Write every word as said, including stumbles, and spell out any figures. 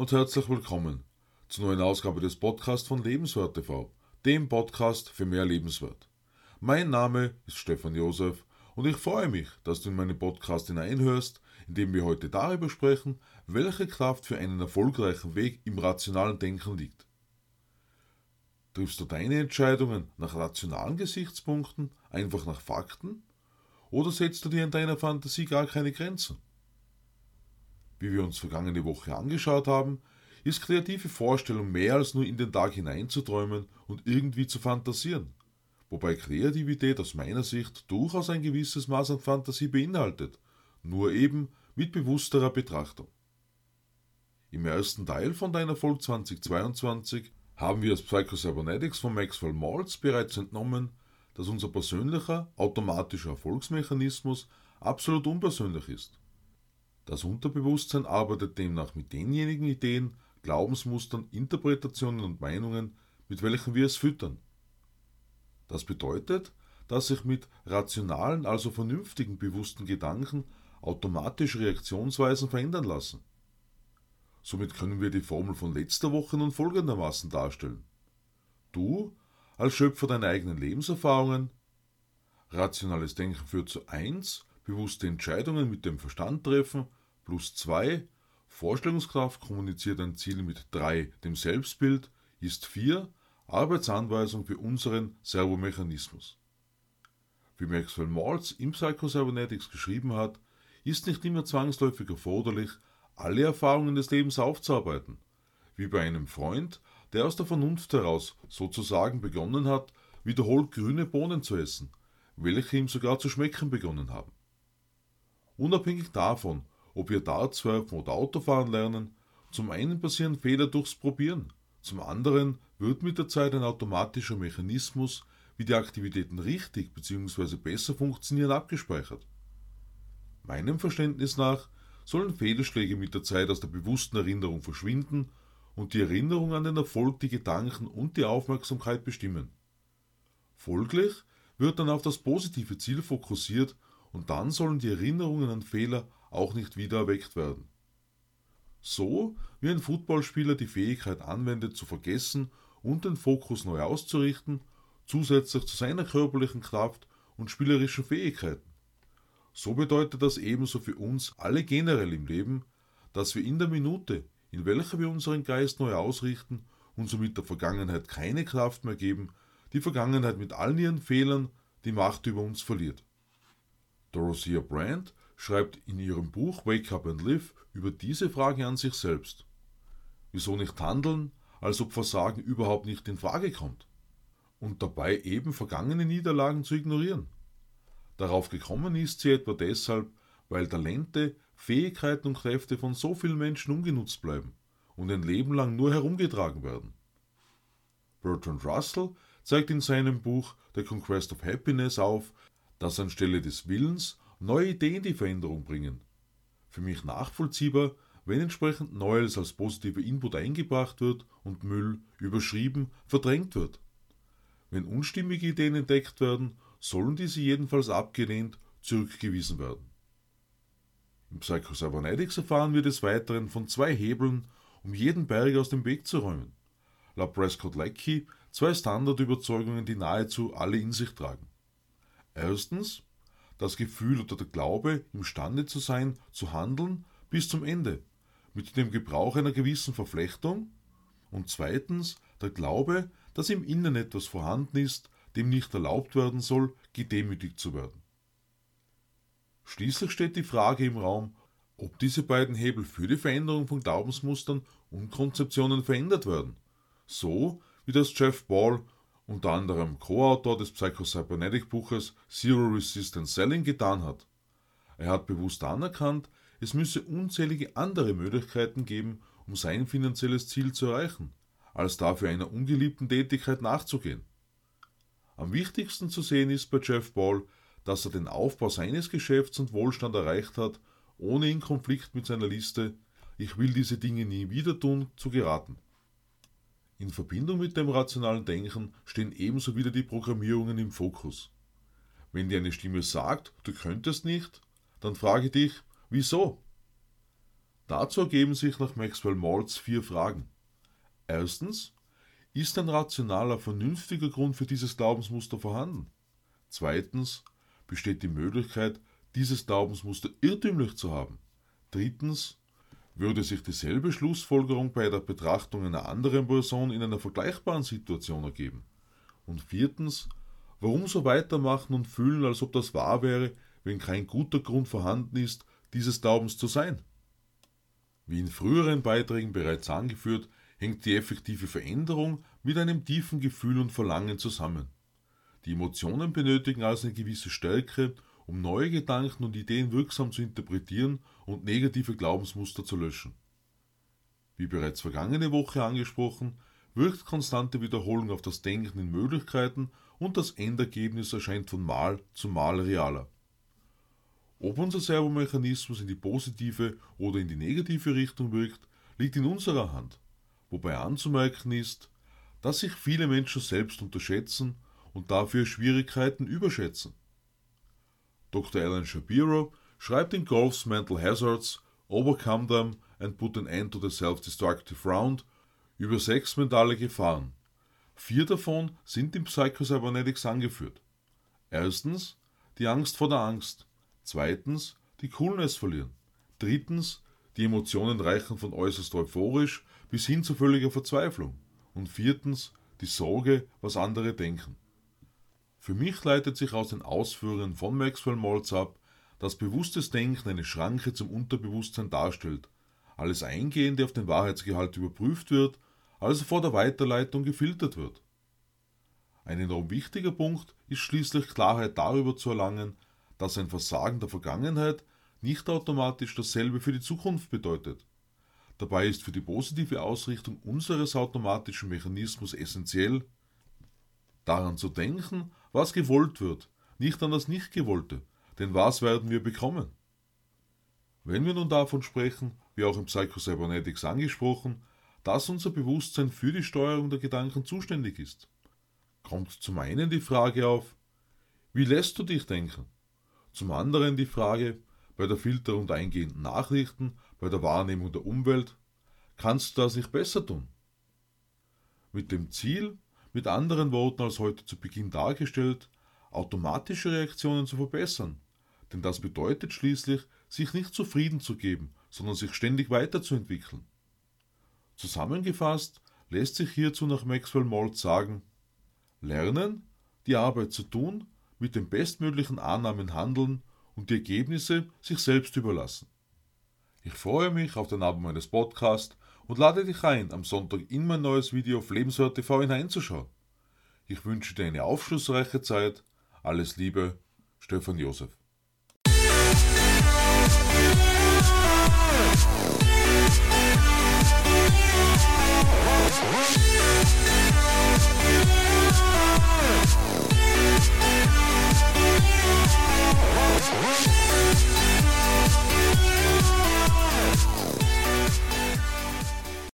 und herzlich willkommen zur neuen Ausgabe des Podcasts von LebenswertTV, dem Podcast für mehr Lebenswert. Mein Name ist Stefan Josef und ich freue mich, dass du in meinen Podcast hineinhörst, in dem wir heute darüber sprechen, welche Kraft für einen erfolgreichen Weg im rationalen Denken liegt. Triffst du deine Entscheidungen nach rationalen Gesichtspunkten, einfach nach Fakten? Oder setzt du dir in deiner Fantasie gar keine Grenzen? Wie wir uns vergangene Woche angeschaut haben, ist kreative Vorstellung mehr als nur in den Tag hineinzuträumen und irgendwie zu fantasieren. Wobei Kreativität aus meiner Sicht durchaus ein gewisses Maß an Fantasie beinhaltet, nur eben mit bewussterer Betrachtung. Im ersten Teil von Dein Erfolg zweitausendzweiundzwanzig haben wir als Psycho-Cybernetics von Maxwell Maltz bereits entnommen, dass unser persönlicher, automatischer Erfolgsmechanismus absolut unpersönlich ist. Das Unterbewusstsein arbeitet demnach mit denjenigen Ideen, Glaubensmustern, Interpretationen und Meinungen, mit welchen wir es füttern. Das bedeutet, dass sich mit rationalen, also vernünftigen, bewussten Gedanken automatisch Reaktionsweisen verändern lassen. Somit können wir die Formel von letzter Woche nun folgendermaßen darstellen. Du, als Schöpfer deiner eigenen Lebenserfahrungen, rationales Denken führt zu eins, bewusste Entscheidungen mit dem Verstand treffen, plus zwei, Vorstellungskraft kommuniziert ein Ziel mit drei, dem Selbstbild, ist vier, Arbeitsanweisung für unseren Servomechanismus. Wie Maxwell Maltz im Psycho-Cybernetics geschrieben hat, ist nicht immer zwangsläufig erforderlich, alle Erfahrungen des Lebens aufzuarbeiten, wie bei einem Freund, der aus der Vernunft heraus sozusagen begonnen hat, wiederholt grüne Bohnen zu essen, welche ihm sogar zu schmecken begonnen haben. Unabhängig davon, ob wir Darts werfen oder Autofahren lernen, zum einen passieren Fehler durchs Probieren, zum anderen wird mit der Zeit ein automatischer Mechanismus, wie die Aktivitäten richtig bzw. besser funktionieren, abgespeichert. Meinem Verständnis nach sollen Fehlschläge mit der Zeit aus der bewussten Erinnerung verschwinden und die Erinnerung an den Erfolg, die Gedanken und die Aufmerksamkeit bestimmen. Folglich wird dann auf das positive Ziel fokussiert und dann sollen die Erinnerungen an Fehler auch nicht wieder erweckt werden. So wie ein Footballspieler die Fähigkeit anwendet, zu vergessen und den Fokus neu auszurichten, zusätzlich zu seiner körperlichen Kraft und spielerischen Fähigkeiten. So bedeutet das ebenso für uns alle generell im Leben, dass wir in der Minute, in welcher wir unseren Geist neu ausrichten und somit der Vergangenheit keine Kraft mehr geben, die Vergangenheit mit allen ihren Fehlern die Macht über uns verliert. Dorothea Brandt schreibt in ihrem Buch Wake Up and Live über diese Frage an sich selbst. Wieso nicht handeln, als ob Versagen überhaupt nicht in Frage kommt? Und dabei eben vergangene Niederlagen zu ignorieren. Darauf gekommen ist sie etwa deshalb, weil Talente, Fähigkeiten und Kräfte von so vielen Menschen ungenutzt bleiben und ein Leben lang nur herumgetragen werden. Bertrand Russell zeigt in seinem Buch The Conquest of Happiness auf, dass anstelle des Willens neue Ideen die Veränderung bringen. Für mich nachvollziehbar, wenn entsprechend Neues als positiver Input eingebracht wird und Müll, überschrieben, verdrängt wird. Wenn unstimmige Ideen entdeckt werden, sollen diese jedenfalls abgelehnt, zurückgewiesen werden. Im Psycho-Cybernetics erfahren wir des Weiteren von zwei Hebeln, um jeden Berg aus dem Weg zu räumen. Laut Prescott-Lackey zwei Standardüberzeugungen, die nahezu alle in sich tragen. Erstens, das Gefühl oder der Glaube, imstande zu sein, zu handeln bis zum Ende, mit dem Gebrauch einer gewissen Verflechtung. Und zweitens, der Glaube, dass im Innern etwas vorhanden ist, dem nicht erlaubt werden soll, gedemütigt zu werden. Schließlich steht die Frage im Raum, ob diese beiden Hebel für die Veränderung von Glaubensmustern und Konzeptionen verändert werden, so wie das Jeff Ball, unter anderem Co-Autor des Psycho-Cybernetic-Buches Zero Resistance Selling, getan hat. Er hat bewusst anerkannt, es müsse unzählige andere Möglichkeiten geben, um sein finanzielles Ziel zu erreichen, als dafür einer ungeliebten Tätigkeit nachzugehen. Am wichtigsten zu sehen ist bei Jeff Ball, dass er den Aufbau seines Geschäfts und Wohlstand erreicht hat, ohne in Konflikt mit seiner Liste „Ich will diese Dinge nie wieder tun“ zu geraten. In Verbindung mit dem rationalen Denken stehen ebenso wieder die Programmierungen im Fokus. Wenn dir eine Stimme sagt, du könntest nicht, dann frage dich, wieso? Dazu ergeben sich nach Maxwell Maltz vier Fragen. Erstens, ist ein rationaler, vernünftiger Grund für dieses Glaubensmuster vorhanden? Zweitens, besteht die Möglichkeit, dieses Glaubensmuster irrtümlich zu haben? Drittens, würde sich dieselbe Schlussfolgerung bei der Betrachtung einer anderen Person in einer vergleichbaren Situation ergeben? Und viertens, warum so weitermachen und fühlen, als ob das wahr wäre, wenn kein guter Grund vorhanden ist, dieses Glaubens zu sein? Wie in früheren Beiträgen bereits angeführt, hängt die effektive Veränderung mit einem tiefen Gefühl und Verlangen zusammen. Die Emotionen benötigen also eine gewisse Stärke, um neue Gedanken und Ideen wirksam zu interpretieren und negative Glaubensmuster zu löschen. Wie bereits vergangene Woche angesprochen, wirkt konstante Wiederholung auf das Denken in Möglichkeiten und das Endergebnis erscheint von Mal zu Mal realer. Ob unser Servomechanismus in die positive oder in die negative Richtung wirkt, liegt in unserer Hand, wobei anzumerken ist, dass sich viele Menschen selbst unterschätzen und dafür Schwierigkeiten überschätzen. Doktor Alan Shapiro schreibt in Golf's Mental Hazards, Overcome Them and Put an End to the Self-Destructive Round über sechs mentale Gefahren. Vier davon sind im Psycho-Cybernetics angeführt. Erstens, die Angst vor der Angst. Zweitens, die Coolness verlieren. Drittens, die Emotionen reichen von äußerst euphorisch bis hin zu völliger Verzweiflung. Und viertens, die Sorge, was andere denken. Für mich leitet sich aus den Ausführungen von Maxwell Maltz ab, dass bewusstes Denken eine Schranke zum Unterbewusstsein darstellt, alles Eingehende auf den Wahrheitsgehalt überprüft wird, also vor der Weiterleitung gefiltert wird. Ein enorm wichtiger Punkt ist schließlich Klarheit darüber zu erlangen, dass ein Versagen der Vergangenheit nicht automatisch dasselbe für die Zukunft bedeutet. Dabei ist für die positive Ausrichtung unseres automatischen Mechanismus essentiell, daran zu denken, was gewollt wird, nicht an das Nichtgewollte, denn was werden wir bekommen? Wenn wir nun davon sprechen, wie auch im Psycho-Cybernetics angesprochen, dass unser Bewusstsein für die Steuerung der Gedanken zuständig ist, kommt zum einen die Frage auf, wie lässt du dich denken? Zum anderen die Frage, bei der Filterung der eingehenden Nachrichten, bei der Wahrnehmung der Umwelt, kannst du das nicht besser tun? Mit dem Ziel, mit anderen Worten als heute zu Beginn dargestellt, automatische Reaktionen zu verbessern, denn das bedeutet schließlich, sich nicht zufrieden zu geben, sondern sich ständig weiterzuentwickeln. Zusammengefasst lässt sich hierzu nach Maxwell Maltz sagen, lernen, die Arbeit zu tun, mit den bestmöglichen Annahmen handeln und die Ergebnisse sich selbst überlassen. Ich freue mich auf den Abend meines Podcasts und lade dich ein, am Sonntag in mein neues Video auf LebenswertTV hineinzuschauen. Ich wünsche dir eine aufschlussreiche Zeit. Alles Liebe, Stefan Josef.